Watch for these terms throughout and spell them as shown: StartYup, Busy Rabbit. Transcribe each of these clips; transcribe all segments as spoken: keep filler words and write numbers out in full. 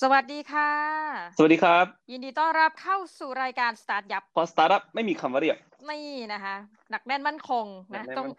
สวัสดีค่ะสวัสดีครับยินดีต้อนรับเข้าสู่รายการ StartYup พอ StartUp ไม่มีคำว่าเรียกนี่นะคะหนักแน่นมั่นคงนะต้อง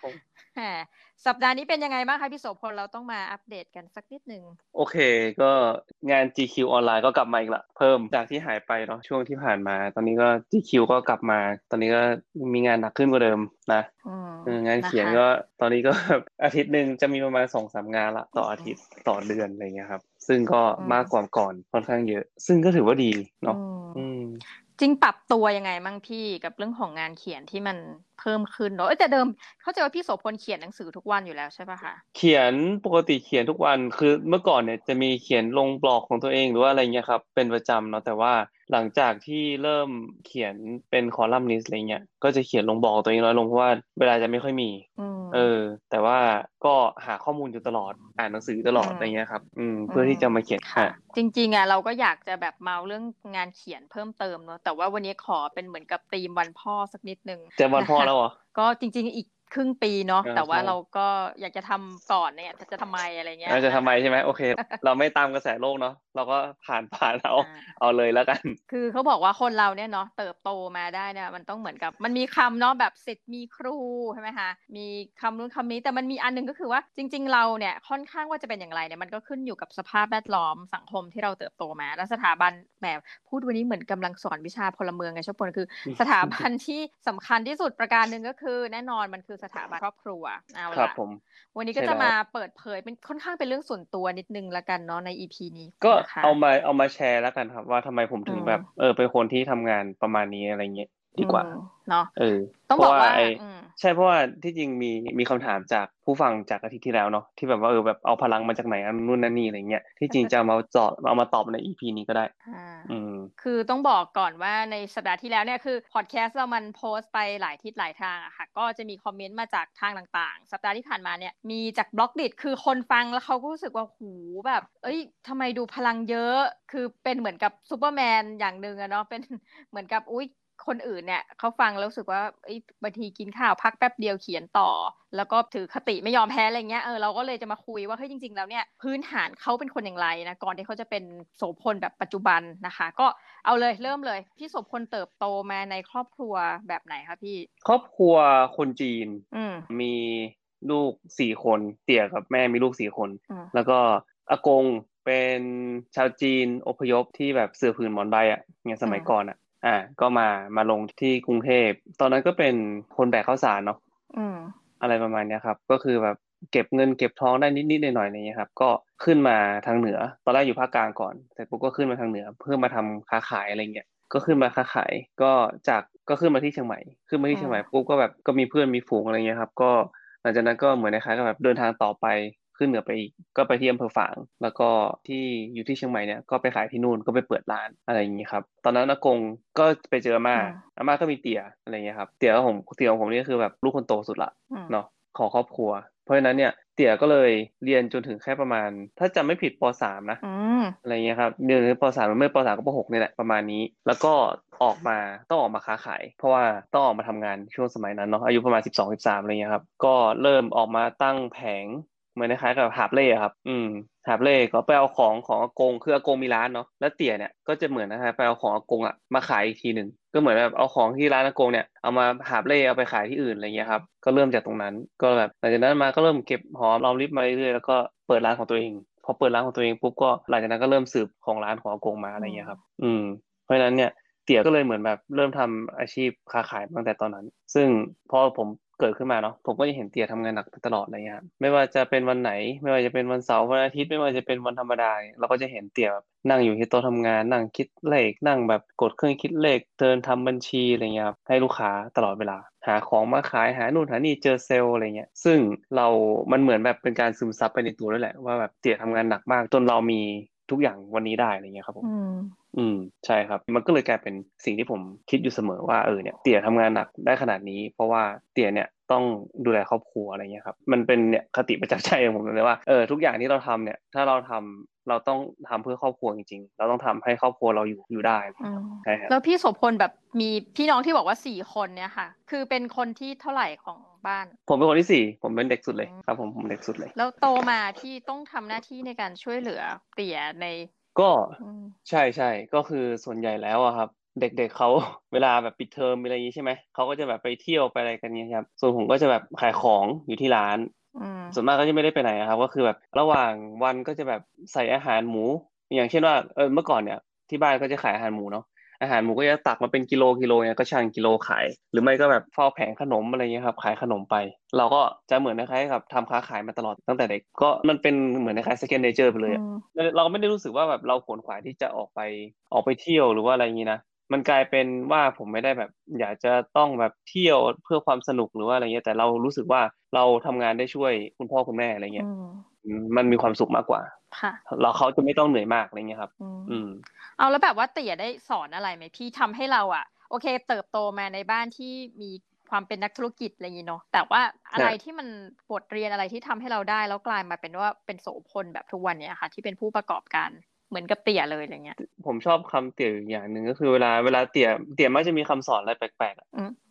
สัปดาห์นี้เป็นยังไงบ้างคะพี่โสพลเราต้องมาอัปเดตกันสักนิดนึงโอเคก็งาน จี คิว ออนไลน์ก็กลับมาอีกละเพิ่มจากที่หายไปเนาะช่วงที่ผ่านมาตอนนี้ก็ จี คิว ก็กลับมาตอนนี้ก็มีงานหนักขึ้นกว่าเดิมนะงานเขียนก็ตอนนี้ก็อาทิตย์นึงจะมีประมาณ สองถึงสาม งานละต่ออาทิตย์ต่อเดือนอะไรเงี้ยครับซึ่งก็มากกว่าก่อนค่อนข้างเยอะซึ่งก็ถือว่าดีเนาะจริงปรับตัวยังไงมั่งพี่กับเรื่องของงานเขียนที่มันเพิ่มขึ้นเนาะแต่เดิมเข้าใจว่าพี่โสพลเขียนหนังสือทุกวันอยู่แล้วใช่ป่ะคะเขียนปกติเขียนทุกวันคือเมื่อก่อนเนี่ยจะมีเขียนลงบล็อกของตัวเองหรือว่าอะไรเงี้ยครับเป็นประจำเนาะแต่ว่าหลังจากที่เริ่มเขียนเป็นคอลัมนิสต์อะไรเงี้ยก็จะเขียนลงบล็อกตัวเองน้อยลงเพราะว่าเวลาจะไม่ค่อยมีเออแต่ว่าก็หาข้อมูลอยู่ตลอดอ่านหนังสือตลอดอะไรเงี้ยครับอืมเพื่อที่จะมาเขียนค่ะจริงๆอ่ะเราก็อยากจะแบบเมาเรื่องงานเขียนเพิ่มเติมเนาะแต่ว่าวันนี้ขอเป็นเหมือนกับธีมวันพ่อสักนิดนึงจะวันพ่อแล้วเหรอก็จริงๆอีกครึ่งปีเนาะแต่ว่าเราก็อยากจะทำก่อนเนี่ยจะทำไมอะไรเงี้ยเราจะทำไมใช่ไหมโอเคเราไม่ตามกระแสโลกเนาะเราก็ผ่านผ่านเราเอาเลยแล้วกันคือเขาบอกว่าคนเราเนี่ยเนาะเติบโตมาได้เนี่ยมันต้องเหมือนกับมันมีคำเนาะแบบศิษย์มีครูใช่ไหมคะมีคำนู้นคำนี้แต่มันมีอันนึงก็คือว่าจริงๆเราเนี่ยค่อนข้างว่าจะเป็นอย่างไรเนี่ยมันก็ขึ้นอยู่กับสภาพแวดล้อมสังคมที่เราเติบโตมาและสถาบันแบบพูดวันนี้เหมือนกำลังสอนวิชาพลเมืองไงชอบปนคือสถาบันที่สำคัญที่สุดประการนึงก็คือแน่นอนมันคือสถาบันครอบครัวเอาล่ะวันนี้ก็จะมาเปิดเผยเป็นค่อนข้างเป็นเรื่องส่วนตัวนิดนึงละกันเนาะใน อี พี นี้ก็เอามาเอามาแชร์ละกันครับว่าทำไมผมถึงแบบเออเป็นคนที่ทำงานประมาณนี้อะไรเงี้ยดีกว่าเนาะเออต้องบอกว่าใช่เพราะว่าที่จริงมีมีคำถามจากผู้ฟังจากอาทิตย์ที่แล้วเนาะที่แบบว่าเออแบบเอาพลังมาจากไหนนู่นนั่นนี่อะไรเงี้ยที่จริงจะมาจอดเอามาตอบใน อี พี นี้ก็ได้อืมคือต้องบอกก่อนว่าในสัปดาห์ที่แล้วเนี่ยคือพอดแคสต์เรามันโพสต์ไปหลายทิศหลายทางอะค่ะก็จะมีคอมเมนต์มาจากทางต่างๆสัปดาห์ที่ผ่านมาเนี่ยมีจากบล็อกดิทคือคนฟังแล้วเขาก็รู้สึกว่าหูแบบเอ้ยทำไมดูพลังเยอะคือเป็นเหมือนกับซูเปอร์แมนอย่างนึงอะเนาะเป็นเหมือนกับอุ๊ยคนอื่นเนี่ยเขาฟังแล้วรู้สึกว่าบางทีกินข้าวพักแป๊บเดียวเขียนต่อแล้วก็ถือคติไม่ยอมแพ้อะไรเงี้ยเออเราก็เลยจะมาคุยว่าเฮ้ยจริงๆแล้วเนี่ยพื้นฐานเขาเป็นคนอย่างไรนะก่อนที่เขาจะเป็นโสพลแบบปัจจุบันนะคะก็เอาเลยเริ่มเลยพี่โสพลเติบโตมาในครอบครัวแบบไหนคะพี่ครอบครัวคนจีนมีลูกสี่คนเตี่ยกับแม่มีลูกสี่คนแล้วก็อากงเป็นชาวจีนอพยพที่แบบเสื่อผืนหมอนใบอ่ะเนี่ยสมัยก่อนอ่ะอ่าก็มามาลงที่กรุงเทพตอนนั้นก็เป็นคนแบกข้าวสารเนาะอืมอะไรประมาณนี้ครับก็คือแบบเก็บเงินเก็บทองได้นิดๆหน่อยๆอะไรเงี้ยครับก็ขึ้นมาทางเหนือตอนแรกอยู่ภาคกลางก่อนแต่ปุ๊บก็ขึ้นมาทางเหนือเพื่อมาทำค้าขายอะไรเงี้ยก็ขึ้นมาค้าขายก็จากก็ขึ้นมาที่เชียงใหม่ขึ้นมาที่เชียงใหม่ปุ๊บก็แบบก็มีเพื่อนมีฝูงอะไรเงี้ยครับก็หลังจากนั้นก็เหมือนคล้ายๆกับแบบเดินทางต่อไปขึ้นเหนือไปอีกก็ไปที่อำเภอฝางแล้วก็ที่อยู่ที่เชียงใหม่เนี่ยก็ไปขายที่นู่นก็ไปเปิดร้านอะไรอย่างงี้ครับตอนนั้นอากงก็ไปเจออาม่าอาม่าก็มีเตี่ยอะไรเงี้ยครับเตี่ยของผมเตี่ยของผมนี่คือแบบลูกคนโตสุดละเนาะของครอบครัวเพราะฉะนั้นเนี่ยเตี่ยก็เลยเรียนจนถึงแค่ประมาณถ้าจำไม่ผิดป.สาม นะอะไรเงี้ยครับเรียนถึงป.สาม มันไม่ป.สาม ก็ป.หก นี่แหละประมาณนี้แล้วก็ออกมาต้องออกมาค้าขายเพราะว่าต้องออกมาทำงานช่วงสมัยนั้นเนาะอายุประมาณสิบสอง สิบสามอะไรเงี้ยครับก็เริ่มออกมาตั้งแผงเหมือนคล้ายกับหาบเล่ครับอืมหาบเล่ก็ไปเอาของของอากงคืออากงมีร้านเนาะแล้วเตี่ยเนี่ยก็จะเหมือนนะครับไปเอาของอากงอ่ะมาขายอีกทีหนึ่งก็เหมือนแบบเอาของที่ร้านอากงเนี่ยเอามาหาบเล่เอาไปขายที่อื่นอะไรเงี้ยครับก็เริ่มจากตรงนั้นก็แบบหลังจากนั้นมาก็เริ่มเก็บหอมรอมริบมาเรื่อยๆแล้วก็เปิดร้านของตัวเองพอเปิดร้านของตัวเองปุ๊บก็หลังจากนั้นก็เริ่มสืบของร้านของอากงมาอะไรเงี้ยครับอืมเพราะฉะนั้นเนี่ยเตี่ยก็เลยเหมือนแบบเริ่มทำอาชีพค้าขายตั้งแต่ตอนนั้นซึ่งพอผมเกิดขึ้นมาเนาะผมก็จะเห็นเตี่ยทำงานหนักตลอดอะไรเงี้ยไม่ว่าจะเป็นวันไหนไม่ว่าจะเป็นวันเสาร์วันอาทิตย์ไม่ว่าจะเป็นวันธรรมดาเราก็จะเห็นเตี่ยแบบนั่งอยู่ที่โต๊ะทำงานนั่งคิดเลขนั่งแบบกดเครื่องคิดเลขเดินทำบัญชีอะไรเงี้ยให้ลูกค้าตลอดเวลาหาของมาขายหานู่นหานี่เจอเซลล์อะไรเงี้ยซึ่งเรามันเหมือนแบบเป็นการซึมซับไปในตัวด้วยแหละว่าแบบเตี่ยทำงานหนักมากจนเรามีทุกอย่างวันนี้ได้อะไรเงี้ยครับผมอืมใช่ครับมันก็เลยกลายเป็นสิ่งที่ผมคิดอยู่เสมอว่าเออเนี่ยเตี่ยทำงานหนักได้ขนาดนี้เพราะว่าเตี่ยเนี่ยต้องดูแลครอบครัวอะไรเงี้ยครับมันเป็นเนี่ยคติประจักษ์ใจของผมเลยว่าเออทุกอย่างที่เราทำเนี่ยถ้าเราทำเราต้องทำเพื่อครอบครัวจริงๆเราต้องทำให้ครอบครัวเราอยู่อยู่ได้ใช่ครับแล้วพี่โสพลแบบมีพี่น้องที่บอกว่าสี่คนเนี่ยค่ะคือเป็นคนที่เท่าไหร่ของบ้านผมเป็นคนที่สี่ผมเป็นเด็กสุดเลยครับผมผมเด็กสุดเลยแล้วโตมาพี่ต้องทำหน้าที่ในการช่วยเหลือเตี่ยใน ก็ใช่ใช่ก็คือส่วนใหญ่แล้วอะครับเด็กๆ เ, เขาเวลาแบบปิดเทอมอะไรอย่างนี้ใช่ไหมเขาก็จะแบบไปเที่ยวไปอะไรกันนี้ครับส่วนผมก็จะแบบขายของอยู่ที่ร้านส่วนมากก็จะไม่ได้ไปไหนครับก็คือแบบระหว่างวันก็จะแบบใส่อาหารหมูอย่างเช่นว่าเออเมื่อก่อนเนี่ยที่บ้านก็จะขายอาหารหมูเนาะอาหารหมูก็จะตักมาเป็นกิโลกิโลเนี่ยก็ชั่งกิโลขายหรือไม่ก็แบบเฝ้าแผงขนมอะไรเงี้ยครับขายขนมไปเราก็จะเหมือนคล้ายๆกับทำค้าขายมาตลอดตั้งแต่เด็กก็มันเป็นเหมือนคล้ายๆ second nature ไปเลยเราไม่ได้รู้สึกว่าแบบเราขวนขวายที่จะออกไปออกไปเที่ยวหรือว่าอะไรอย่างนี้นะมันกลายเป็นว่าผมไม่ได้แบบอยากจะต้องแบบเที่ยวเพื่อความสนุกหรือว่าอะไรเงี้ยแต่เรารู้สึกว่าเราทำงานได้ช่วยคุณพ่อคุณแม่อะไรเงี้ยมันมีความสุขมากกว่าค่ะเราเขาจะไม่ต้องเหนื่อยมากอะไรเงี้ยครับอืมเอาแล้วแบบว่าเตี่ยได้สอนอะไรไหมพี่ทำให้เราอ่ะโอเคเติบโตมาในบ้านที่มีความเป็นนักธุรกิจอะไรอย่างงี้เนาะแต่ว่าอะไรที่มันบทเรียนอะไรที่ทำให้เราได้แล้วกลายมาเป็นว่าเป็นโสพลแบบทุกวันเนี้ยค่ะที่เป็นผู้ประกอบการเหมือนกับเตี่ยเลยอะไรเงี้ยผมชอบคำเตี่ยอย่างหนึ่งก็คือเวลาเวลาเตี่ยเตี่ยมักจะมีคำสอนอะไรแปลกๆ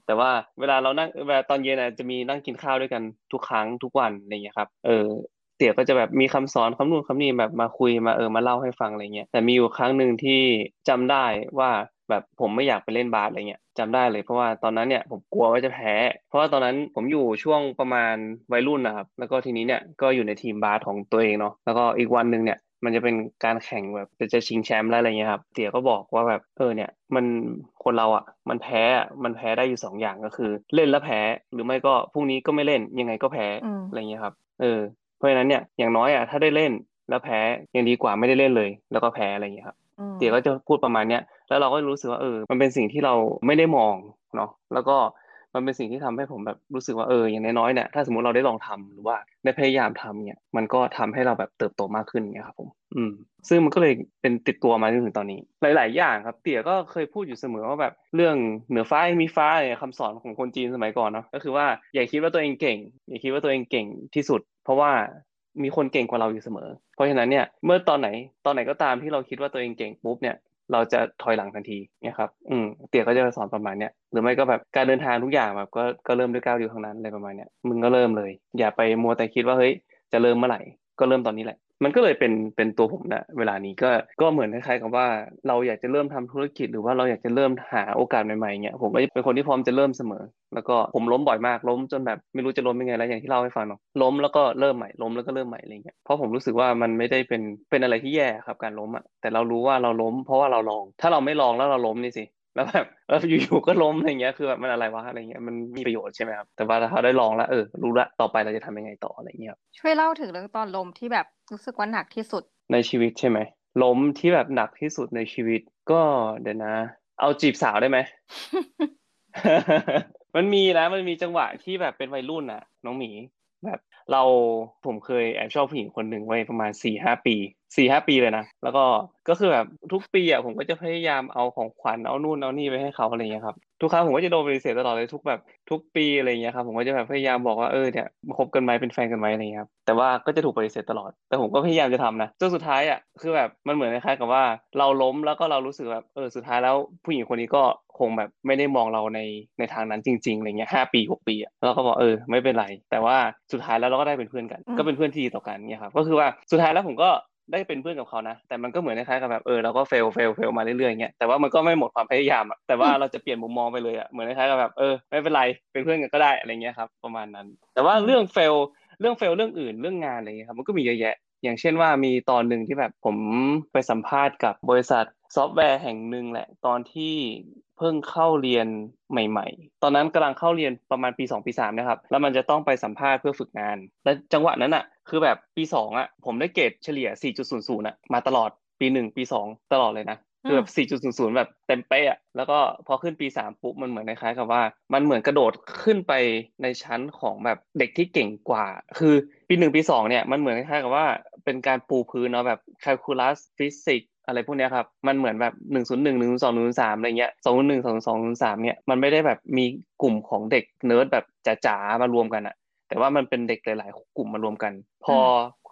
แต่ว่าเวลาเรานั่งเวลาตอนเย็นจะมีนั่งกินข้าวด้วยกันทุกครั้งทุกวันอะไรเงี้ยครับเออเตี่ยก็จะแบบมีคำสอนคำนู่นคำนี้แบบมาคุยมาเออมาเล่าให้ฟังอะไรเงี้ยแต่มีอยู่ครั้งหนึ่งที่จำได้ว่าแบบผมไม่อยากไปเล่นบาสอะไรเงี้ยจำได้เลยเพราะว่าตอนนั้นเนี่ยผมกลัวว่าจะแพ้เพราะว่าตอนนั้นผมอยู่ช่วงประมาณวัยรุ่นนะครับแล้วก็ทีนี้เนี่ยก็อยู่ในทีมบาสของตัวเองเนาะแล้วก็อีกวันนึงเนี่ยมันจะเป็นการแข่งแบบจะชิงแชมป์อะไรเงี้ยครับเตี่ยก็บอกว่าแบบเออเนี่ยมันคนเราอ่ะมันแพ้มันแพ้ได้อยู่สองอย่างก็คือเล่นแล้วแพ้หรือไม่ก็พรุ่งนี้ก็ไม่เล่นยังไงก็แพ้อะไรเงี้ยครับเออเพราะฉะนั้นเนี่ยอย่างน้อยอ่ะถ้าได้เล่นแล้วแพ้ยังดีกว่าไม่ได้เล่นเลยแล้วก็แพ้อะไรเงี้ยครับเตี่ยก็จะพูดประมาณเนี้ยแล้วเราก็รู้สึกว่าเออมันเป็นสิ่งที่เราไม่ได้มองเนาะแล้วก็มันเป็นสิ่งที่ทำให้ผมแบบรู้สึกว่าเอออย่างน้อยๆเนี่ยถ้าสมมติเราได้ลองทำหรือว่าได้พยายามทำเนี่ยมันก็ทำให้เราแบบเติบโตมากขึ้นเนี่ยครับผมอืมซึ่งมันก็เลยเป็นติดตัวมาจนถึงตอนนี้หลายๆอย่างครับเตี่ยก็เคยพูดอยู่เสมอว่าแบบเรื่องเหนือฟ้ามีฟ้าเนี่ยคำสอนของคนจีนสมัยก่อนเนาะก็คือว่าอย่าคิดว่าตัวเองเก่งอย่าคิดว่าตัวเองเก่งที่สุดเพราะว่ามีคนเก่งกว่าเราอยู่เสมอเพราะฉะนั้นเนี่ยเมื่อตอนไหนตอนไหนก็ตามที่เราคิดว่าตัวเองเก่งปุ๊บเนี่ยเราจะถอยหลังทันทีนะครับอืมเตี่ยก็จะสอนประมาณเนี้ยหรือไม่ก็แบบการเดินทางทุกอย่างแบบก็ก็เริ่มด้วยก้าวเดียวทั้งนั้นอะไรประมาณเนี้ยมึงก็เริ่มเลยอย่าไปมัวแต่คิดว่าเฮ้ยจะเริ่มเมื่อไหร่ก็เริ่มตอนนี้แหละมันก็เลยเป็นเป็นตัวผมนะเวลานี้ก็ก็เหมือนคล้ายๆกับว่าเราอยากจะเริ่มทำธุรกิจหรือว่าเราอยากจะเริ่มหาโอกาสใหม่ๆเงี้ยผมก็เป็นคนที่พร้อมจะเริ่มเสมอแล้วก็ผมล้มบ่อยมากล้มจนแบบไม่รู้จะล้มยังไงแล้วอย่างที่เล่าให้ฟังเนาะล้มแล้วก็เริ่มใหม่ล้มแล้วก็เริ่มใหม่อะไรเงี้ยเพราะผมรู้สึกว่ามันไม่ได้เป็นเป็นอะไรที่แย่ครับการล้มอะแต่เรารู้ว่าเราล้มเพราะว่าเราลองถ้าเราไม่ลองแล้วเราล้มนี่สิแล้วแบบแล้วอยู่ๆก็ล้มอะไรเงี้ยคือแบบมันอะไรวะอะไรเงี้ยมันมีประโยชน์ใช่ไหมครับแต่ว่าถ้าได้ลองแล้วเออรู้ละต่อไปเราจะทำยังไงต่ออะไรเงี้ยช่วยเล่าถึงเรื่องตอนล้มที่แบบรู้สึกว่าหนักที่สุดในชีวิตใช่ไหมล้มที่แบบหนักที่สุดในชีวิตก็เดี๋ยวนะเอาจีบสาวได้ไหม มันมีนะมันมีจังหวะที่แบบเป็นวัยรุ่นน่ะน้องหมีแบบเราผมเคยแอบชอบผู้หญิงคนหนึ่งไว้ประมาณ สี่ห้า ปี สี่ห้า ปีเลยนะแล้วก็ก็คือแบบทุกปีอ่ะผมก็จะพยายามเอาของขวัญเอานู่นเอานี่ไปให้เขาอะไรเงี้ยครับทุกครั้งผมก็จะโดนปฏิเสธตลอดเลยทุกแบบทุกปีอะไรเงี้ยครับผมก็จะแบบพยายามบอกว่าเออเนี่ยคบกันไหมเป็นแฟนกันไหมอะไรเงี้ยครับแต่ว่าก็จะถูกปฏิเสธตลอดแต่ผมก็พยายามจะทำนะจนสุดท้ายอ่ะคือแบบมันเหมือนคล้ายๆกับว่าเราล้มแล้วก็เรารู้สึกแบบเออสุดท้ายแล้วผู้หญิงคนนี้ก็คงแบบไม่ได้มองเราในในทางนั้นจริงๆอะไรเงี้ยห้าปีหกปีอ่ะเราก็บอกเออไม่เป็นไรแต่ว่าสุดท้ายแล้วเราก็ได้เป็นเพื่อนกันก็เป็นเพื่อนที่ดีต่อกันเงี้ยครับก็คือว่าสุดท้ายแล้วผมก็ได้เป็นเพื่อนกับเขานะแต่มันก็เหมือนคล้ายๆกับแบบเออเราก็เฟลเฟลเฟลมาเรื่อยๆอย่างเงี้ยแต่ว่ามันก็ไม่หมดความพยายามอ่ะแต่ว่าเราจะเปลี่ยนมุมมองไปเลยอ่ะเหมือนคล้ายๆกับแบบเออไม่เป็นไรเป็นเพื่อนกันก็ได้อะไรเงี้ยครับประมาณนั้นแต่ว่าเรื่องเฟลเรื่องเฟลเรื่องอื่นเรื่องงานอะไรเงี้ยครับมันก็มีเยอะแยะอย่างเช่นว่ามีตอนนึงที่แบบผมไปสัมภาษณ์กับบริษัทซอฟต์แวร์แห่งนึงแหละตอนที่เพิ่งเข้าเรียนใหม่ๆตอนนั้นกำลังเข้าเรียนประมาณปีสองปีสามนะครับแล้วมันจะต้องไปสัมภาษณ์เพื่อฝึกงานและจังหวะนั้นอ่ะคือแบบปีสองอ่ะผมได้เกรดเฉลี่ย สี่จุดศูนย์ศูนย์ อ่ะมาตลอดปีหนึ่งปีสองตลอดเลยนะคือแบบ สี่จุดศูนย์ศูนย์ แบบเต็มเป๊ะอ่ะแล้วก็พอขึ้นปีสามปุ๊บมันเหมือนคล้ายๆกับว่ามันเหมือนกระโดดขึ้นไปในชั้นของแบบเด็กที่เก่งกว่าคือปีหนึ่งปีสองเนี่ยมันเหมือนคล้ายๆกับว่าเป็นการปูพื้นเนาะแบบคัลคูลัสฟิสิกส์อะไรพวกนี้ครับมันเหมือนแบบหนึ่งศูนย์หนึ่ง หนึ่งศูนย์สอง หนึ่งศูนย์สามอะไรเงี้ยสองศูนย์หนึ่ง สองศูนย์สอง สามเนี่ยมันไม่ได้แบบมีกลุ่มของเด็กเนิร์ดแบบจ๋าๆมารวมกันอะแต่ว่ามันเป็นเด็กหลายๆกลุ่มมารวมกันพอ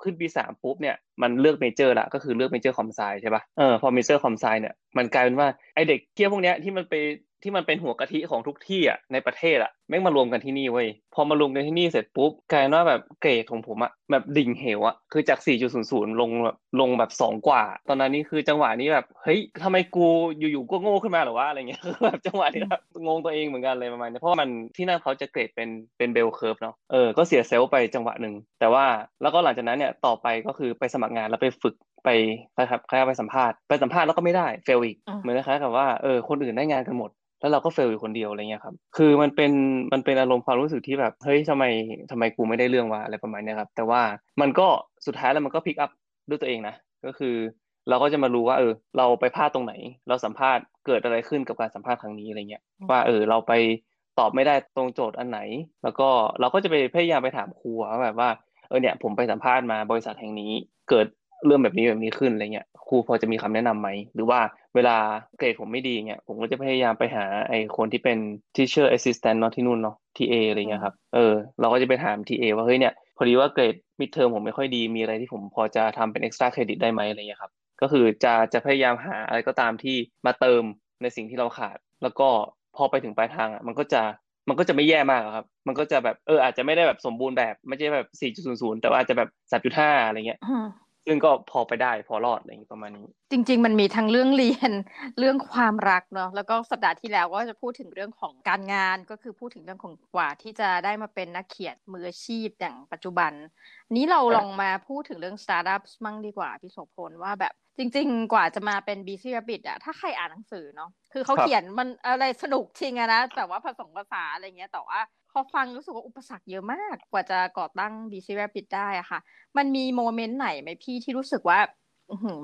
ขึ้นปีสามปุ๊บเนี่ยมันเลือกเมเจอร์ละก็คือเลือกเมเจอร์คอมไซใช่ป่ะเออพอเมเจอร์คอมไซเนี่ยมันกลายเป็นว่าไอเด็กเกี้ยพวกเนี้ยที่มันไปที่มันเป็นหัวกะทิของทุกที่อ่ะในประเทศอ่ะ แม่งมารวมกันที่นี่เว้ยพอมารวมกันที่นี่เสร็จปุ๊บกลายว่าแบบเกรดของผมอะแบบดิ่งเหวอะคือจาก สี่จุดศูนย์ศูนย์ ลงแบบลงแบบสองกว่าตอนนั้นนี่คือจังหวะนี้แบบเฮ้ยทำไมกูอยู่ๆก็โง่ขึ้นมาหรอวะอะไรเงี้ยคือแบบจังหวะนี้แบบงงตัวเองเหมือนกันเลยประมาณนี้เพราะมันที่นั่นเขาจะเกรดเป็นเป็นเบลเคิร์ฟเนาะเออก็เสียเซลล์ไปจังหวะนึงแต่ว่าแล้วก็หลังจากนั้นเนี่ยต่อไปก็คือไปสมัครงานแล้วไปฝึกไปนะครับใครไปสัมภาษณ์ไปสัมภาษณ์แล้วก็ไม่ได้เฟลอีกเหมือนนะครับกับว่าเออคนอื่นได้งานกันหมดแล้วเราก็เฟลอยู่คนเดียวอะไรเงี้ยครับคือมันเป็นมันเป็นอารมณ์ความรู้สึกที่แบบเฮ้ยทำไมทำไมกูไม่ได้เรื่องวะอะไรประมาณนี้ครับแต่ว่ามันก็สุดท้ายแล้วมันก็พิกอัพด้วยตัวเองนะก็คือเราก็จะมารู้ว่าเออเราไปพลาดตรงไหนเราสัมภาษณ์เกิดอะไรขึ้นกับการสัมภาษณ์ครั้งนี้อะไรเงี้ยว่าเออเราไปตอบไม่ได้ตรงโจทย์อันไหนแล้วก็เราก็จะไปพยายามไปถามครูว่าแบบว่าเออเนี่ยผมไปสัมภาษณ์มาบริษัทแห่งนี้เกิดเรื่องแบบนี้แบบนี้ขึ้นอะไรเงี้ยครูพอจะมีคำแนะนำไหมหรือว่าเวลาเกรดผมไม่ดีเงี้ยผมก็จะพยายามไปหาไอ้คนที่เป็น teacher assistant เนาะที่นู่นเนาะ ที เอ อะไรเงี้ยครับเออเราก็จะไปถาม ที เอ ว่าเฮ้ยเนี่ยพอดีว่าเกรด midterm ผมไม่ค่อยดีมีอะไรที่ผมพอจะทำเป็น extra credit ได้ไหมอะไรเงี้ยครับก็คือจะจะพยายามหาอะไรก็ตามที่มาเติมในสิ่งที่เราขาดแล้วก็พอไปถึงปลายทางอ่ะมันก็จะมันก็จะไม่แย่มากครับมันก็จะแบบเอออาจจะไม่ได้แบบสมบูรณ์แบบไม่ใช่แบบ สี่จุดศูนย์ศูนย์ แต่ว่าอาจจะแบบ สามจุดห้า อะไรเงี้ยซึ่งก็พอไปได้พอรอดอะไรอย่างนี้ประมาณนี้จริงๆมันมีทั้งเรื่องเรียนเรื่องความรักเนาะแล้วก็สัปดาห์ที่แล้วก็จะพูดถึงเรื่องของการงานก็คือพูดถึงเรื่องของกว่าที่จะได้มาเป็นนักเขียนมืออาชีพอย่างปัจจุบันนี้เราลองมาพูดถึงเรื่อง startup มั่งดีกว่าพี่โสพลว่าแบบจริงๆกว่าจะมาเป็น Busy Rabbit อะถ้าใครอ่านหนังสือเนาะคือเขาเขียนมันอะไรสนุกจริงอะนะแต่ว่าผสมภาษาอะไรเงี้ยแต่ว่าพอฟังรู้สึกว่าอุปสรรคเยอะมากกว่าจะก่อตั้ง Busy Rabbit ได้อะค่ะมันมีโมเมนต์ไหนไหมพี่ที่รู้สึกว่าม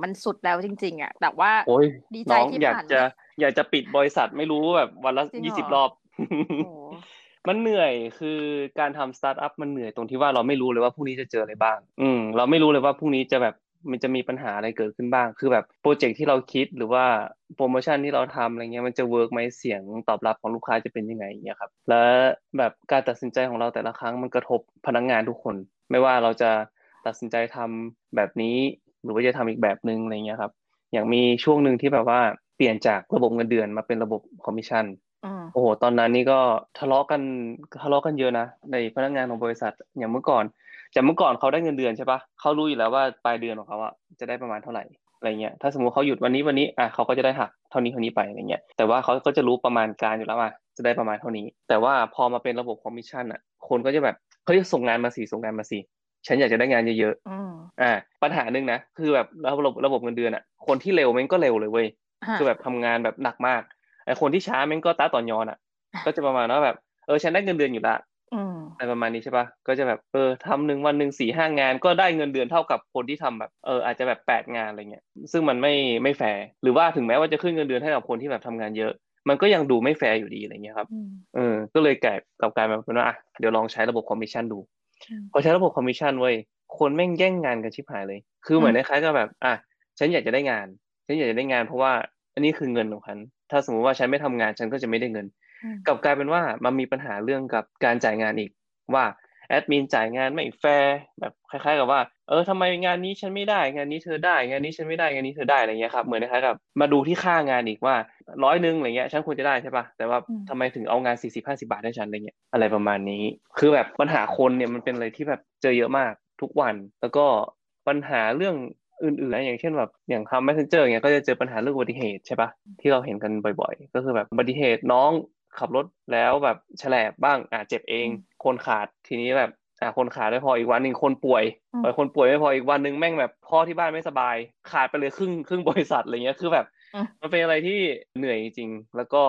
ันสุดแล้วจริงๆอะแต่ว่าดีใจที่ผ่านอยากจะอยากจะปิดบริษัทไม่รู้แบบวันละยี่สิบรอบ มันเหนื่อยคือการทำสตาร์ทอัพมันเหนื่อยตรงที่ว่าเราไม่รู้เลยว่าพรุ่งนี้จะเจออะไรบ้างอืมเราไม่รู้เลยว่าพรุ่งนี้จะแบบมันจะมีปัญหาอะไรเกิดขึ้นบ้างคือแบบโปรเจกต์ที่เราคิดหรือว่าโปรโมชั่นที่เราทำอะไรเงี้ยมันจะเวิร์กไหมเสียงตอบรับของลูกค้าจะเป็นยังไงอย่างเงี้ยครับและแบบการตัดสินใจของเราแต่ละครั้งมันกระทบพนักงานทุกคนไม่ว่าเราจะตัดสินใจทำแบบนี้หรือว่าจะทำอีกแบบนึงอะไรเงี้ยครับอย่างมีช่วงนึงที่แบบว่าเปลี่ยนจากระบบเงินเดือนมาเป็นระบบคอมมิชชั่นโอ้โหตอนนั้นนี่ก็ทะเลาะกันทะเลาะกันเยอะนะในพนักงานของบริษัทอย่างเมื่อก่อนจากเมื่อก่อนเขาได้เงินเดือนใช่ปะเขารู้อยู่แล้วว่าปลายเดือนของเขาอะจะได้ประมาณเท่าไหร่อะไรเงี้ยถ้าสมมติเขาหยุดวันนี้วันนี้อ่ะเขาก็จะได้หักเท่านี้เท่านี้ไปอะไรเงี้ยแต่ว่าเขาก็จะรู้ประมาณการอยู่แล้วว่าจะได้ประมาณเท่านี้แต่ว่าพอมาเป็นระบบคอมมิชชั่นอะคนก็จะแบบเฮ้ยส่งงานมาสิส่งงานมาสิฉันอยากจะได้งานเยอะๆอ่าปัญหานึงนะคือแบบระบบระบบเงินเดือนอะคนที่เร็วแม่งก็เร็วเลยเว้ยคือแบบทำงานแบบหนักมากไอคนที่ช้าแม่งก็ต้าต่อยอนอะก็จะประมาณว่าแบบเออฉันได้เงินเดือนอยู่ละอะไรประมาณนี้ใช่ปะก็จะแบบเออทำหนึ่งวันหนึ่งสี่ห้างานก็ได้เงินเดือนเท่ากับคนที่ทำแบบเอออาจจะแบบแปดงานอะไรเงี้ยซึ่งมันไม่ไม่แฟร์หรือว่าถึงแม้ว่าจะขึ้นเงินเดือนให้กับคนที่แบบทำงานเยอะมันก็ยังดูไม่แฟร์อยู่ดีอะไรเงี้ยครับเออก็เลยแก่กับการแบบว่าอ่ะเดี๋ยวลองใช้ระบบคอมมิชชั่นดูพอใช้ระบบคอมมิชชั่นเว้ยคนแม่งแย่งงานกันชิบหายเลยคือเหมือนคล้ายๆกับแบบอ่ะฉันอยากจะได้งานฉันอยากจะได้งานเพราะว่าอันนี้คือเงินของฉันถ้าสมมติว่าฉันไม่ทำงานฉันก็จะไม่ได้เงินกลับกลายเป็นว่ามันมีปัญหาเรื่องกับการจ่ายงานอีกว่าแอดมินจ่ายงานไม่แฟร์แบบคล้ายๆกับว่าเออทำไมงานนี้ฉันไม่ได้งานนี้เธอได้งานนี้ฉันไม่ได้งานนี้เธอได้อะไรเงี้ยครับเหมือนคล้ายๆกับมาดูที่ค่างานอีกว่าร้อยนึงอะไรเงี้ยฉันควรจะได้ใช่ป่ะแต่ว่าทำไมถึงเอางานสี่สิบห้าสิบบาทให้ฉันอะไรเงี้ยอะไรประมาณนี้คือแบบปัญหาคนเนี่ยมันเป็นอะไรที่แบบเจอเยอะมากทุกวันแล้วก็ปัญหาเรื่องอื่นๆอย่างเช่นแบบอย่างทำ Messenger อย่างเงี้ยก็จะเจอปัญหาเรื่องอุบัติเหตุใช่ปะที่เราเห็นกันบ่อยๆก็คือแบบอุบัติเหตุน้องขับรถแล้วแบบแฉลบบ้างอ่ะเจ็บเองคนขาดทีนี้แบบอ่ะคนขาดไม่พออีกวันนึงคนป่วยป่วยคนป่วยไม่พออีกวันนึงแม่งแบบพ่อที่บ้านไม่สบายขาดไปเลยครึ่งครึ่งบริษัทอะไรเงี้ยคือแบบมันเป็นอะไรที่เหนื่อยจริงแล้วก็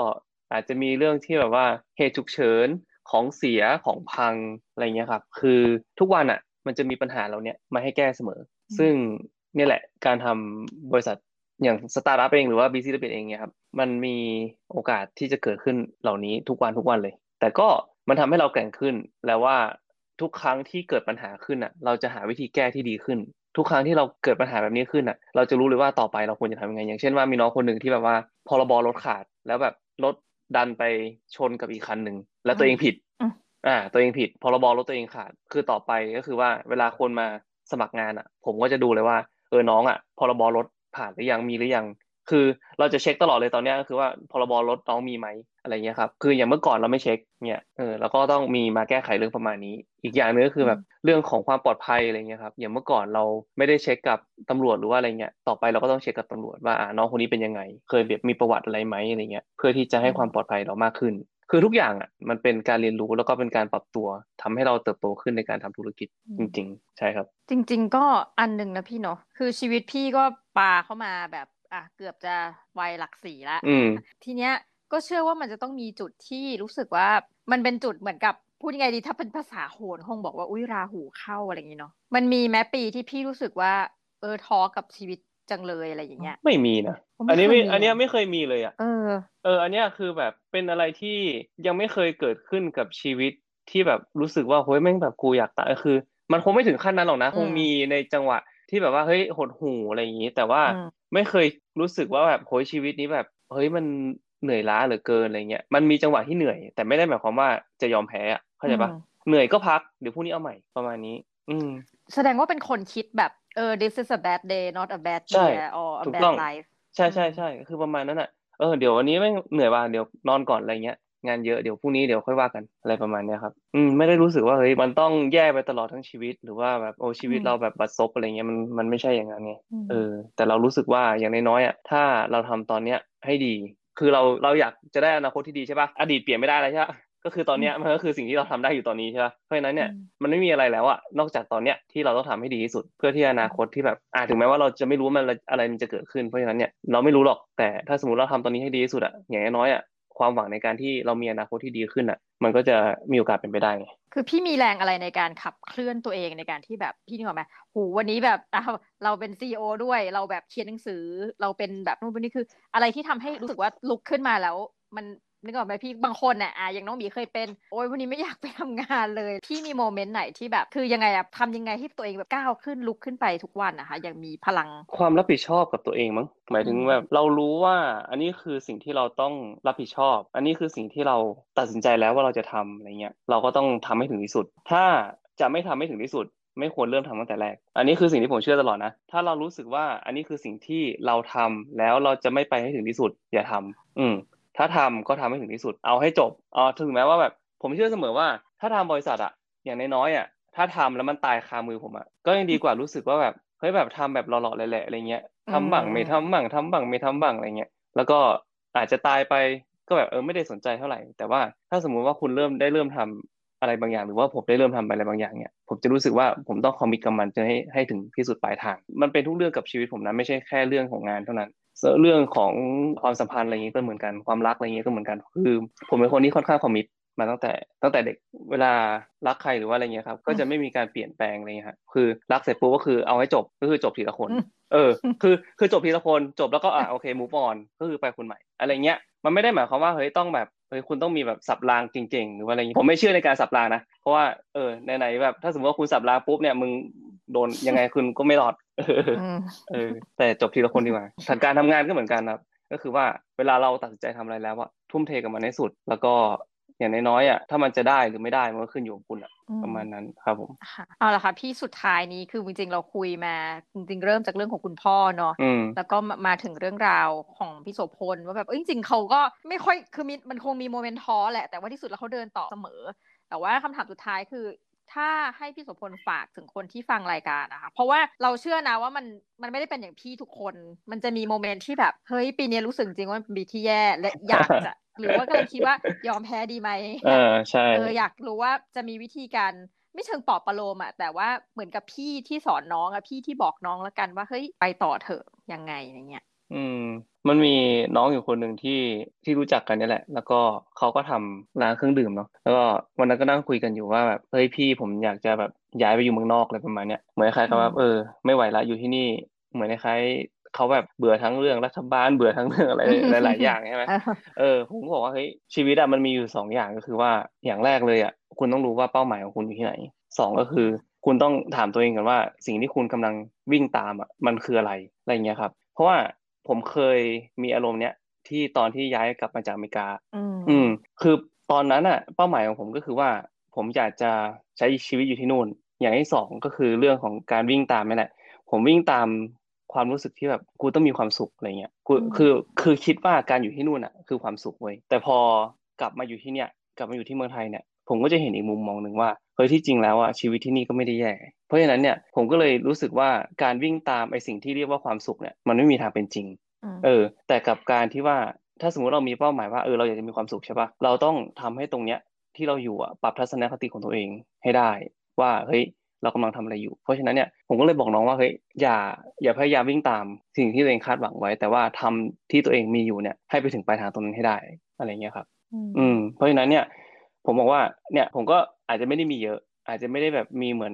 อาจจะมีเรื่องที่แบบว่าเหตุฉุกเฉินของเสียของพังอะไรเงี้ยครับคือทุกวันอ่ะมันจะมีปัญหาเหล่านี้มาให้แก้เสมอซึ่งนี่แหละการทำบริษัทอย่างสตาร์ทอัพเองหรือว่า Busy Rabbit เองเนี่ยครับมันมีโอกาสที่จะเกิดขึ้นเหล่านี้ทุกวันทุกวันเลยแต่ก็มันทำให้เราแกร่งขึ้นแล้วว่าทุกครั้งที่เกิดปัญหาขึ้นน่ะเราจะหาวิธีแก้ที่ดีขึ้นทุกครั้งที่เราเกิดปัญหาแบบนี้ขึ้นน่ะเราจะรู้เลยว่าต่อไปเราควรจะทำยังไงอย่างเช่นว่ามีน้องคนหนึ่งที่แบบว่าพรบรถขาดแล้วแบบรถดันไปชนกับอีกคันนึงแล้วตัวเองผิดอ่าตัวเองผิดพรบรถตัวเองขาดคือต่อไปก็คือว่าเวลาคนมาสมัครงานอ่ะผมก็จะดูเลยว่าเออน้องอ่ะพรบรถผ่านหรือยังมีหรือยังคือเราจะเช็คตลอดเลยตอนนี้ก็คือว่าพรบรถน้องมีไหม อะไรเงี้ยครับคืออย่างเมื่อก่อนเราไม่เช็คเนี่ยเออแล้วก็ต้องมีมาแก้ไขเรื่องประมาณนี้อีกอย่างนึงก็คือแบบเรื่องของความปลอดภัยอะไรเงี้ยครับอย่างเมื่อก่อนเราไม่ได้เช็คกับตำรวจหรือว่าอะไรเงี้ยต่อไปเราก็ต้องเช็คกับตำรวจว่าอ่าน้องคนนี้เป็นยังไงเคยแบบมีประวัติอะไรไหมอะไรเงี้ยเพื่อที่จะให้ความปลอดภัยเรามากขึ้นคือทุกอย่างอ่ะมันเป็นการเรียนรู้แล้วก็เป็นการปรับตัวทำให้เราเติบโตขึ้นในการทำธุรกิจจริงๆใช่ครับจริงๆก็อันนึงนะพี่เนาะคือชีวิตพี่ก็ปาเข้ามาแบบอ่ะเกือบจะวัยหลักสี่แล้วทีเนี้ยก็เชื่อว่ามันจะต้องมีจุดที่รู้สึกว่ามันเป็นจุดเหมือนกับพูดยังไงดีถ้าเป็นภาษาโหรคงบอกว่าอุ้ยราหูเข้าอะไรอย่างงี้เนาะมันมีแม้ปีที่พี่รู้สึกว่าเออท้อกับชีวิตจังเลยอะไรอย่างเงี้ยไม่มีนะอันนี้ไม่อันนี้ไม่เคยมีเลยอ่ะเออเอออันเนี้ยคือแบบเป็นอะไรที่ยังไม่เคยเกิดขึ้นกับชีวิตที่แบบรู้สึกว่าเฮ้ยแม่งแบบกูอยากตายคือมันคงไม่ถึงขั้นนั้นหรอกนะคงมีในจังหวะที่แบบว่าเฮ้ยหดหู่อะไรอย่างงี้แต่ว่าไม่เคยรู้สึกว่าแบบโหยชีวิตนี้แบบเฮ้ยมันเหนื่อยล้าเหลือเกินอะไรเงี้ยมันมีจังหวะที่เหนื่อยแต่ไม่ได้หมายความว่าจะยอมแพ้อ่ะเข้าใจปะเหนื่อยก็พักเดี๋ยวพรุ่งนี้เอาใหม่ประมาณนี้อืมแสดงว่าเป็นคนคิดแบบเออ this is a bad day not a bad year or a bad life ใช่ใช่ใช่คือประมาณนั้นอ่ะเออเดี๋ยววันนี้ไม่เหนื่อยว่ะเดี๋ยวนอนก่อนอะไรเงี้ยงานเยอะเดี๋ยวพรุ่งนี้เดี๋ยวค่อยว่ากันอะไรประมาณเนี้ยครับอืมไม่ได้รู้สึกว่าเฮ้ยมันต้องแย่ไปตลอดทั้งชีวิตหรือว่าแบบโอ้ชีวิตเราแบบบัดซบอะไรเงี้ยมันมันไม่ใช่อย่างนั้นไงเออแต่เรารู้สึกว่าอย่างน้อยๆอ่ะถ้าเราทำตอนเนี้ยให้ดีคือเราเราอยากจะได้อนาคตที่ดีใช่ป่ะอดีตเปลี่ยนไม่ได้แล้วใช่ป่ะก็คือตอนเนี้ยมันก็คือสิ่งที่เราทำได้อยู่ตอนนี้ใช่ป่ะเพราะฉะนั้นเนี่ยมันไม่มีอะไรแล้วอ่ะนอกจากตอนเนี้ยที่เราต้องทำให้ดีที่สุดเพื่อที่อนาคตที่แบบอ่ะถึงแม้ว่าเราจะไม่รู้มันอะไรมันจะเกิดขึ้นเพราะฉะนั้นเนี่ยเราไม่รู้หรอกแต่ถ้าสมมติเราทำตอนนี้ให้ดีที่สุดอ่ะอย่างน้อยอ่ะความหวังในการที่เรามีอนาคตที่ดีขึ้นอ่ะมันก็จะมีโอกาสเป็นไปได้ไงคือพี่มีแรงอะไรในการขับเคลื่อนตัวเองในการที่แบบพี่นึกออกไหมโหวันนี้แบบเราเป็น ซี อี โอ ด้วยเราแบบเขียนหนังสือเราเป็นแบบนู่นเป็นนี่คืออะไรที่ทำให้รู้สึกว่าลุกขึ้นมาแล้วมันนึกออกไหมพี่บางคนเนี่ยอ่ะอย่างน้องบีเคยเป็นโอ้ยวันนี้ไม่อยากไปทำงานเลยพี่มีโมเมนต์ไหนที่แบบคือยังไงอะทำยังไงให้ตัวเองแบบก้าวขึ้นลุกขึ้นไปทุกวันนะคะยังมีพลังความรับผิดชอบกับตัวเองมั้งหมายถึงแบบเรารู้ว่าอันนี้คือสิ่งที่เราต้องรับผิดชอบอันนี้คือสิ่งที่เราตัดสินใจแล้วว่าเราจะทำอะไรเงี้ยเราก็ต้องทำให้ถึงที่สุดถ้าจะไม่ทำให้ถึงที่สุดไม่ควรเริ่มทำตั้งแต่แรกอันนี้คือสิ่งที่ผมเชื่อตลอดนะถ้าเรารู้สึกว่าอันนี้คือสิ่งที่เราทำแล้วเราจะไม่ไปให้ถึงที่สุดอย่าทำอืมถ้าทำก็ทำให้ถึงที่สุดเอาให้จบอ๋อถึงแม้ว่าแบบผมเชื่อเสมอว่าถ้าทำบริษัทอะอย่างน้อยๆอะถ้าทำแล้วมันตายคามือผมอะก็ยังดีกว่ารู้สึกว่าแบบเฮ้ยแบบทำแบบหล่อๆแหละๆอะไรเงี้ยทำบังไม่ทำบังทำบังไม่ทำบังอะไรเงี้ยแล้วก็อาจจะตายไปก็แบบเออไม่ได้สนใจเท่าไหร่แต่ว่าถ้าสมมติว่าคุณเริ่มได้เริ่มทำอะไรบางอย่างหรือว่าผมได้เริ่มทำอะไรบางอย่างเนี่ยผมจะรู้สึกว่าผมต้องคอมมิตกับมันจนให้ให้ถึงที่สุดปลายทางมันเป็นทุกเรื่องกับชีวิตผมนะไม่ใช่แค่เรื่องของงานเท่านั้นเรื่องของความสัมพันธ์อะไรอย่างนี้ก็เหมือนกันความรักอะไรอย่างนี้ก็เหมือนกันคือผมเป็นคนที่ค่อนข้างคอมมิตมาตั้งแต่ตั้งแต่เด็กเวลารักใครหรือว่าอะไรเงี้ยครับก็จะไม่มีการเปลี่ยนแปลงอะไรเงี้ยครับคือรักเสร็จปุ๊บก็คือเอาให้จบก็คือจบทีละคนเออคือคือจบทีละคนจบแล้วก็อ่ะโอเคมูฟออนก็คือไปคนใหม่อะไรเงี้ยมันไม่ได้หมายความว่าเฮ้ยต้องแบบเฮ้ยคุณต้องมีแบบสับรางจริงๆหรือว่าอะไรเงี้ยผมไม่เชื่อในการสับรางนะเพราะว่าเออไหนๆแบบถ้าสมมติว่าคุณสับรางปุ๊บเนี่ยมึงโดนยังไงคุณก็ไม่รอดเออแต่จบทีละคนดีกว่าการทำงานก็เหมือนกันครับก็คือว่าเวลาเราตัดสินใจทำอะไรแล้วอะทุ่มเทกับมันให้สุดแล้วก็อย่างน้อยๆอะถ้ามันจะได้หรือไม่ได้มันก็ขึ้นอยู่กับคุณอะประมาณนั้นครับผมเอาล่ะค่ะพี่สุดท้ายนี้คือจริงๆเราคุยมาจริงๆเริ่มจากเรื่องของคุณพ่อเนาะแล้วก็มาถึงเรื่องราวของพี่โสพลว่าแบบจริงๆเขาก็ไม่ค่อยคือมันคงมีโมเมนต์ท้อแหละแต่ว่าที่สุดแล้วเขาเดินต่อเสมอแต่ว่าคำถามสุดท้ายคือถ้าให้พี่โสพลฝากถึงคนที่ฟังรายการนะคะเพราะว่าเราเชื่อนะว่ามันมันไม่ได้เป็นอย่างพี่ทุกคนมันจะมีโมเมนต์ที่แบบเฮ้ยปีนี้รู้สึกจริงว่าปีที่แย่และอยากจะ หรือว่ากำลังคิดว่ายอมแพ้ดีไหมเออใช่เอออยากรู้ว่าจะมีวิธีการไม่เชิงปลอบประโลมอะแต่ว่าเหมือนกับพี่ที่สอนน้องอะพี่ที่บอกน้องแล้วกันว่าเฮ้ยไปต่อเถอะยังไงอย่างเงี้ยอืมมันมีน้องอยู่คนหนึ่งที่ที่รู้จักกันนี่แหละแล้วก็เขาก็ทำร้านเครื่องดื่มเนาะแล้วก็วันนั้นก็นั่งคุยกันอยู่ว่าแบบเฮ้ยพี่ผมอยากจะแบบย้ายไปอยู่เมืองนอกอะไรประมาณเนี้ยเหมือนใครเขาแบบเออไม่ไหวละอยู่ที่นี่เหมือนใครเขาแบบเบื่อทั้งเรื่องรัฐบาลเบื่อทั้งเรื่องอะไรหลายๆอย่างใช่ไหมเออผมบอกว่าเฮ้ยชีวิตอะมันมีอยู่สองอย่างก็คือว่าอย่างแรกเลยอะคุณต้องรู้ว่าเป้าหมายของคุณอยู่ที่ไหนสองก็คือคุณต้องถามตัวเองก่อนว่าสิ่งที่คุณกำลังวิ่งตามอะมันคืออะไรอะไรอย่างเงี้ยครับเพราะว่าผมเคยมีอารมณ์เนี้ยที่ตอนที่ย้ายกลับมาจากอเมริกาอืมคือตอนนั้นอ่ะเป้าหมายของผมก็คือว่าผมอยากจะใช้ชีวิตอยู่ที่นู่นอย่างที่สองก็คือเรื่องของการวิ่งตามนี่แหละผมวิ่งตาม ความรู้สึกที่แบบกูต้องมีความสุขอะไรเงี้ยกูคือคือคิดว่าการอยู่ที่นู่นอ่ะคือความสุขเว้ยแต่พอกลับมาอยู่ที่เนี้ยกลับมาอยู่ที่เมืองไทยเนี่ยผมก็จะเห็นอีกมุมมองนึงว่าเฮ้ยที่จริงแล้วอ่ะชีวิตที่นี่ก็ไม่ได้แย่เพราะฉะนั้นเนี่ยผมก็เลยรู้สึกว่าการวิ่งตามไอ้สิ่งที่เรียกว่าความสุขเนี่ยมันไม่มีทางเป็นจริงเออแต่กับการที่ว่าถ้าสมมุติเรามีเป้าหมายว่าเออเราอยากจะมีความสุขใช่ป่ะเราต้องทำให้ตรงเนี้ยที่เราอยู่อ่ะปรับทัศนคติของตัวเองให้ได้ว่าเฮ้ยเรากำลังทำอะไรอยู่เพราะฉะนั้นเนี่ยผมก็เลยบอกน้องว่าเฮ้ยอย่าอย่าพยายามวิ่งตามสิ่งที่ตัวเองคาดหวังไว้แต่ว่าทำที่ตัวเองมีอยู่เนี่ยให้ไปถึงปลายทางตรงนั้นให้ได้อะไรเงี้ยครับอืมเพราะฉะนั้นเนี่ยผมบอกว่าเนี่ยผมก็อาจจะไม่ได้มีเยอะอาจจะไม่ได้แบบมีเหมือน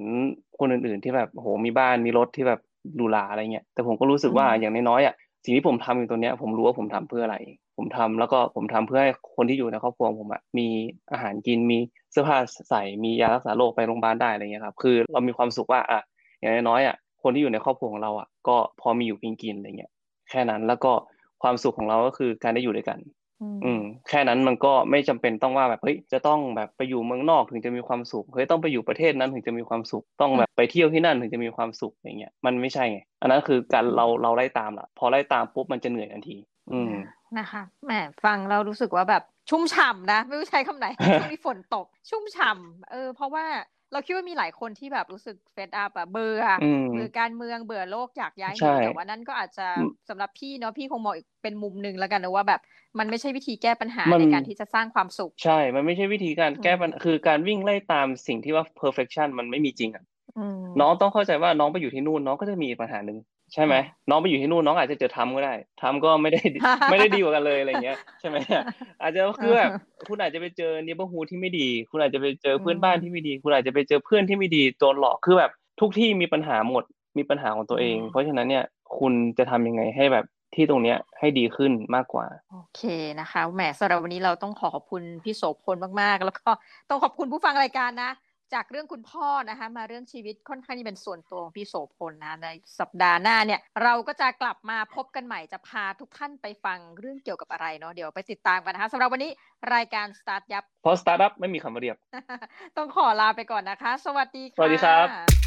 คนอื่นๆที่แบบโหมีบ้านมีรถที่แบบหรูหราอะไรเงี้ยแต่ผมก็รู้สึกว่าอย่างน้อยๆอ่ะสิ่งที่ผมทำอยู่ตรงเนี้ยผมรู้ว่าผมทำเพื่ออะไรผมทำแล้วก็ผมทำเพื่อให้คนที่อยู่ในครอบครัวผมอ่ะมีอาหารกินมีเสื้อผ้าใส่มียารักษาโรคไปโรงพยาบาลได้อะไรเงี้ยครับคือเรามีความสุขว่าอ่ะอย่างน้อยๆอ่ะคนที่อยู่ในครอบครัวของเราอ่ะก็พอมีอยู่กินกินอะไรเงี้ยแค่นั้นแล้วก็ความสุขของเราก็คือการได้อยู่ด้วยกันอืมแค่นั้นมันก็ไม่จำเป็นต้องว่าแบบเฮ้ยจะต้องแบบไปอยู่เมืองนอกถึงจะมีความสุขเฮ้ยต้องไปอยู่ประเทศนั้นถึงจะมีความสุขต้องแบบไปเที่ยวที่นั่นถึงจะมีความสุขอย่างเงี้ยมันไม่ใช่ไงอันนั้นคือการเราเราไล่ตามล่ะพอไล่ตามปุ๊บมันจะเหนื่อยทันทีอืมนะคะแหมฟังเรารู้สึกว่าแบบชุ่มฉ่ำนะไม่รู้ใช้คำไหนช่วงนี้ฝนตกชุ่มฉ่ำเออเพราะว่าเราคิดว่ามีหลายคนที่แบบรู้สึกเฟดอัพอ่ะเบื่อเบื่อการเมืองเบื่อโลกอยากย้ายเมืองแต่ว่านั่นก็อาจจะสำหรับพี่เนาะพี่คงมองอีกเป็นมุมนึงแล้วกันนะว่าแบบมันไม่ใช่วิธีแก้ปัญหาในการที่จะสร้างความสุขใช่มันไม่ใช่วิธีการแก้ปัญหาคือการวิ่งไล่ตามสิ่งที่ว่า perfection มันไม่มีจริงอ่ะน้องต้องเข้าใจว่าน้องไปอยู่ที่นู่นน้องก็จะมีปัญหานึงใช่ไหมน้องไปอยู่ที่นู่นน้องอาจจะเจอทำก็ได้ทำก็ไม่ได้ไม่ได้ดีกว่ากันเลยอะไรเงี้ยใช่ไหมอาจจะคือแบบคุณอาจจะไปเจอเนเบอร์ฮูดที่ไม่ดีคุณอาจจะไปเจอเพื่อนบ้านที่ไม่ดีคุณอาจจะไปเจอเพื่อนที่ไม่ดีโดนหลอกคือแบบทุกที่มีปัญหาหมดมีปัญหาของตัวเองเพราะฉะนั้นเนี่ยคุณจะทำยังไงให้แบบที่ตรงเนี้ยให้ดีขึ้นมากกว่าโอเคนะคะแหมสำหรับวันนี้เราต้องขอขอบคุณพี่โสพลมากๆแล้วก็ต้องขอบคุณผู้ฟังรายการนะจากเรื่องคุณพ่อนะคะมาเรื่องชีวิตค่อนข้างที่เป็นส่วนตัวของพี่โสพลนะในสัปดาห์หน้าเนี่ยเราก็จะกลับมาพบกันใหม่จะพาทุกท่านไปฟังเรื่องเกี่ยวกับอะไรเนาะเดี๋ยวไปติดตามกันนะคะสำหรับวันนี้รายการ StartYup เพราะ StartUp ไม่มีคำเรียบ ต้องขอลาไปก่อนนะคะสวัสดีค่ะสวัสดีครับ